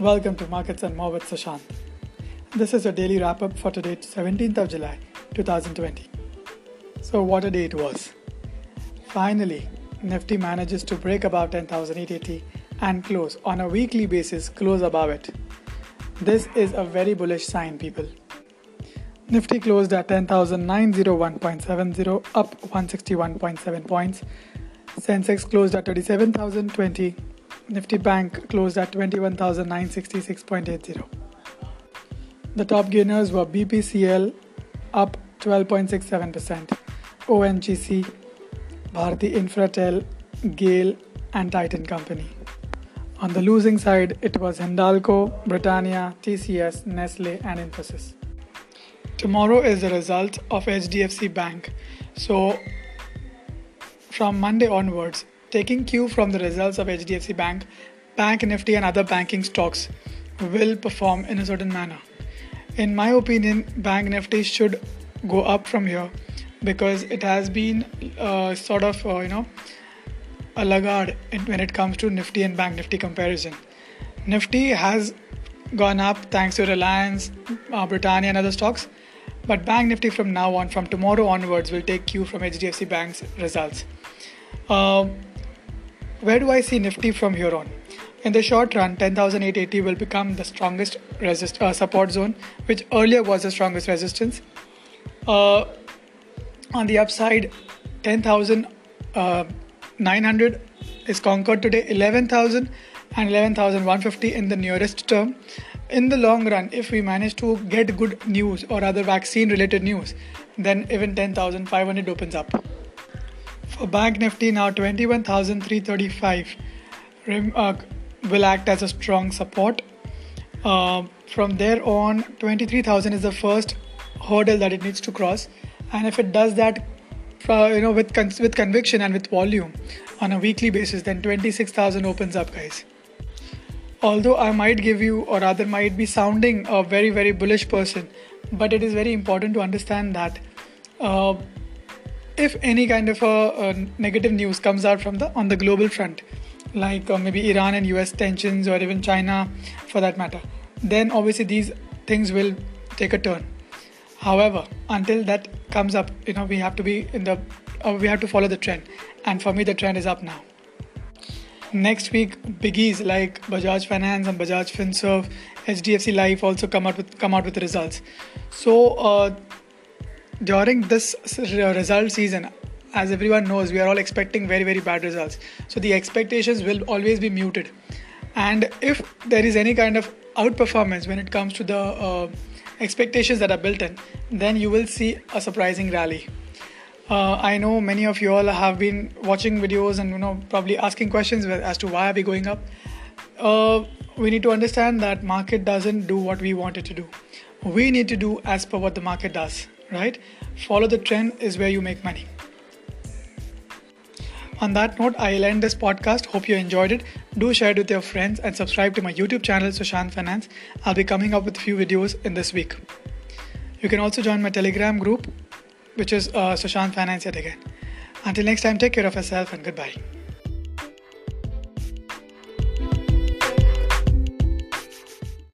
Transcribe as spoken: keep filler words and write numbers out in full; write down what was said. Welcome to Markets and More with Sushant. This is your daily wrap-up for today, seventeenth of July, twenty twenty. So what a day it was. Finally, Nifty manages to break above ten thousand eight hundred eighty and close on a weekly basis, close above it. This is a very bullish sign, people. Nifty closed at ten thousand nine hundred one point seven zero, up one hundred sixty-one point seven points. Sensex closed at thirty-seven thousand twenty. Nifty Bank closed at twenty-one thousand nine hundred sixty-six point eight zero. The top gainers were B P C L, up twelve point six seven percent, O N G C, Bharti Infratel, GAIL and Titan Company. On the losing side, it was Hindalco, Britannia, T C S, Nestle and Infosys. Tomorrow is the result of H D F C Bank. So, from Monday onwards, taking cue from the results of H D F C Bank, Bank Nifty and other banking stocks will perform in a certain manner. In my opinion, Bank Nifty should go up from here because it has been uh, sort of, uh, you know, a laggard when it comes to Nifty and Bank Nifty comparison. Nifty has gone up thanks to Reliance, uh, Britannia and other stocks, but Bank Nifty from now on, from tomorrow onwards, will take cue from H D F C Bank's results. Uh, Where do I see Nifty from here on? In the short run, ten thousand eight hundred eighty will become the strongest resist, uh, support zone, which earlier was the strongest resistance. Uh, on the upside, ten thousand nine hundred is conquered today, eleven thousand and eleven thousand one hundred fifty in the nearest term. In the long run, if we manage to get good news or other vaccine-related news, then even ten thousand five hundred opens up. For Bank Nifty now, twenty-one thousand three hundred thirty-five uh, will act as a strong support. Uh, from there on, twenty-three thousand is the first hurdle that it needs to cross, and if it does that, uh, you know, with con- with conviction and with volume on a weekly basis, then twenty-six thousand opens up, guys. Although I might give you, or rather, might be sounding a very very bullish person, but it is very important to understand that. Uh, If any kind of a, a negative news comes out from the on the global front, like uh, maybe Iran and U S tensions, or even China for that matter, then obviously these things will take a turn. However, until that comes up, you know, we have to be in the uh, we have to follow the trend, and for me the trend is up now. Next week, biggies like Bajaj Finance and Bajaj FinServ, H D F C Life also come out with come out with results. So. Uh, During this result season, as everyone knows, we are all expecting very, very bad results. So the expectations will always be muted. And if there is any kind of outperformance when it comes to the uh, expectations that are built in, then you will see a surprising rally. Uh, I know many of you all have been watching videos and, you know, probably asking questions as to why are we going up. Uh, we need to understand that market doesn't do what we want it to do. We need to do as per what the market does. Right? Follow the trend is where you make money. On that note, I'll end this podcast. Hope you enjoyed it. Do share it with your friends and subscribe to my YouTube channel, Sushant Finance. I'll be coming up with a few videos in this week. You can also join my Telegram group, which is uh, Sushant Finance yet again. Until next time, take care of yourself and goodbye.